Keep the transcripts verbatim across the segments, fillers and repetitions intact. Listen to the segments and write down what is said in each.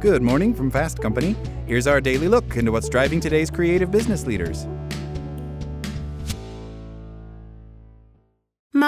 Good morning from Fast Company. Here's our daily look into what's driving today's creative business leaders.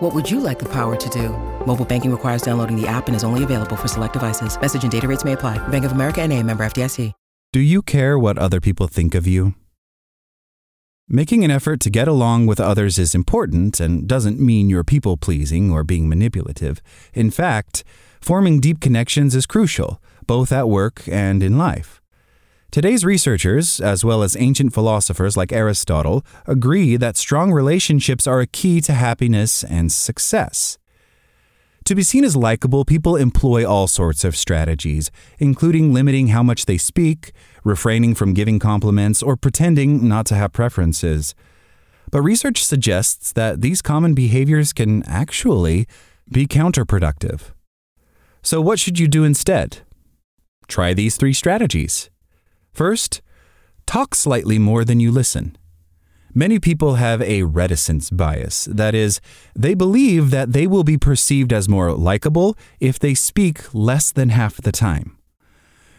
What would you like the power to do? Mobile banking requires downloading the app and is only available for select devices. Message and data rates may apply. Bank of America N A, member F D I C. Do you care what other people think of you? Making an effort to get along with others is important and doesn't mean you're people-pleasing or being manipulative. In fact, forming deep connections is crucial, both at work and in life. Today's researchers, as well as ancient philosophers like Aristotle, agree that strong relationships are a key to happiness and success. To be seen as likable, people employ all sorts of strategies, including limiting how much they speak, refraining from giving compliments, or pretending not to have preferences. But research suggests that these common behaviors can actually be counterproductive. So what should you do instead? Try these three strategies. First, talk slightly more than you listen. Many people have a reticence bias. That is, they believe that they will be perceived as more likable if they speak less than half the time.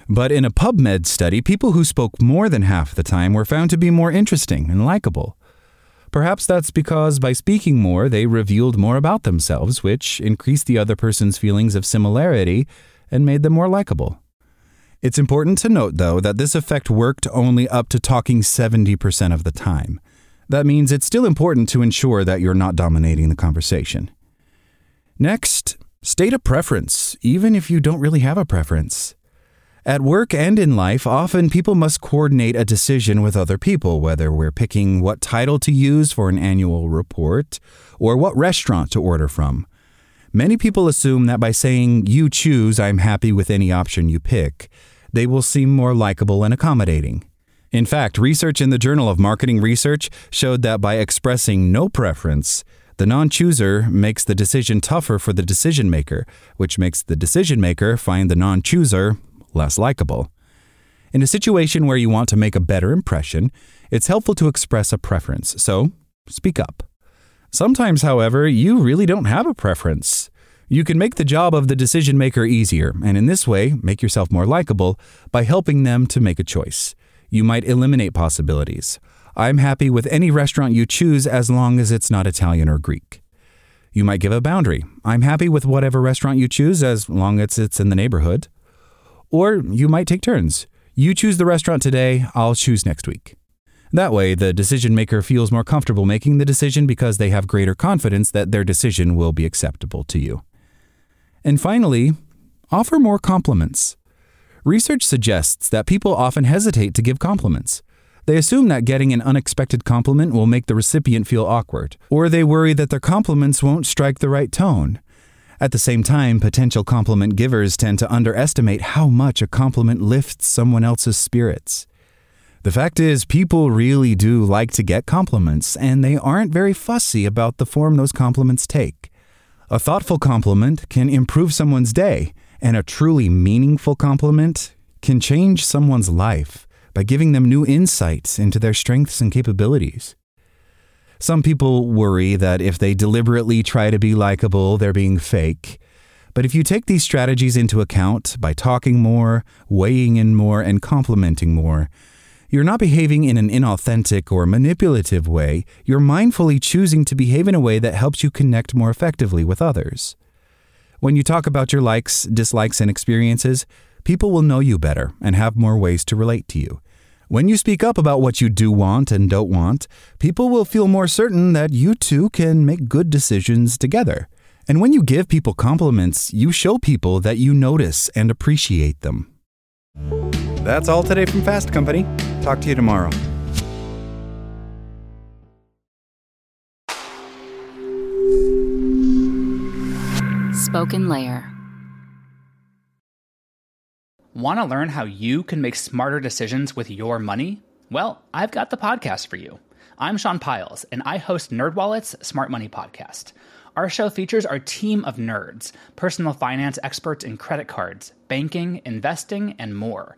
But in a PubMed study, people who spoke more than half the time were found to be more interesting and likable. Perhaps that's because by speaking more, they revealed more about themselves, which increased the other person's feelings of similarity and made them more likable. It's important to note, though, that this effect worked only up to talking seventy percent of the time. That means it's still important to ensure that you're not dominating the conversation. Next, state a preference, even if you don't really have a preference. At work and in life, often people must coordinate a decision with other people, whether we're picking what title to use for an annual report or what restaurant to order from. Many people assume that by saying, "You choose, I'm happy with any option you pick," they will seem more likable and accommodating. In fact, research in the Journal of Marketing Research showed that by expressing no preference, the non-chooser makes the decision tougher for the decision-maker, which makes the decision-maker find the non-chooser less likable. In a situation where you want to make a better impression, it's helpful to express a preference, so speak up. Sometimes, however, you really don't have a preference. You can make the job of the decision maker easier, and in this way, make yourself more likable by helping them to make a choice. You might eliminate possibilities. I'm happy with any restaurant you choose as long as it's not Italian or Greek. You might give a boundary. I'm happy with whatever restaurant you choose as long as it's in the neighborhood. Or you might take turns. You choose the restaurant today, I'll choose next week. That way, the decision maker feels more comfortable making the decision because they have greater confidence that their decision will be acceptable to you. And finally, offer more compliments. Research suggests that people often hesitate to give compliments. They assume that getting an unexpected compliment will make the recipient feel awkward, or they worry that their compliments won't strike the right tone. At the same time, potential compliment givers tend to underestimate how much a compliment lifts someone else's spirits. The fact is, people really do like to get compliments, and they aren't very fussy about the form those compliments take. A thoughtful compliment can improve someone's day, and a truly meaningful compliment can change someone's life by giving them new insights into their strengths and capabilities. Some people worry that if they deliberately try to be likable, they're being fake. But if you take these strategies into account by talking more, weighing in more, and complimenting more, you're not behaving in an inauthentic or manipulative way. You're mindfully choosing to behave in a way that helps you connect more effectively with others. When you talk about your likes, dislikes, and experiences, people will know you better and have more ways to relate to you. When you speak up about what you do want and don't want, people will feel more certain that you two can make good decisions together. And when you give people compliments, you show people that you notice and appreciate them. That's all today from Fast Company. Talk to you tomorrow. Spoken Layer. Want to learn how you can make smarter decisions with your money? Well, I've got the podcast for you. I'm Sean Pyles, and I host NerdWallet's Smart Money Podcast. Our show features our team of nerds, personal finance experts in credit cards, banking, investing, and more.